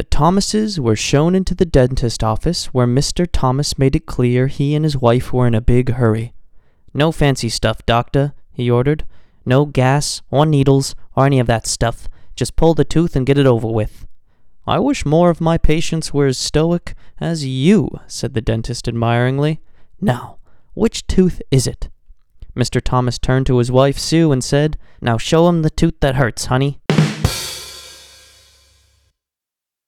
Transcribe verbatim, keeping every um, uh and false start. The Thomases were shown into the dentist office, where Mister Thomas made it clear he and his wife were in a big hurry. "No fancy stuff, doctor," he ordered. "No gas or needles or any of that stuff. Just pull the tooth and get it over with." "I wish more of my patients were as stoic as you," said the dentist admiringly. "Now, which tooth is it?" Mister Thomas turned to his wife, Sue, and said, "Now show him the tooth that hurts, honey."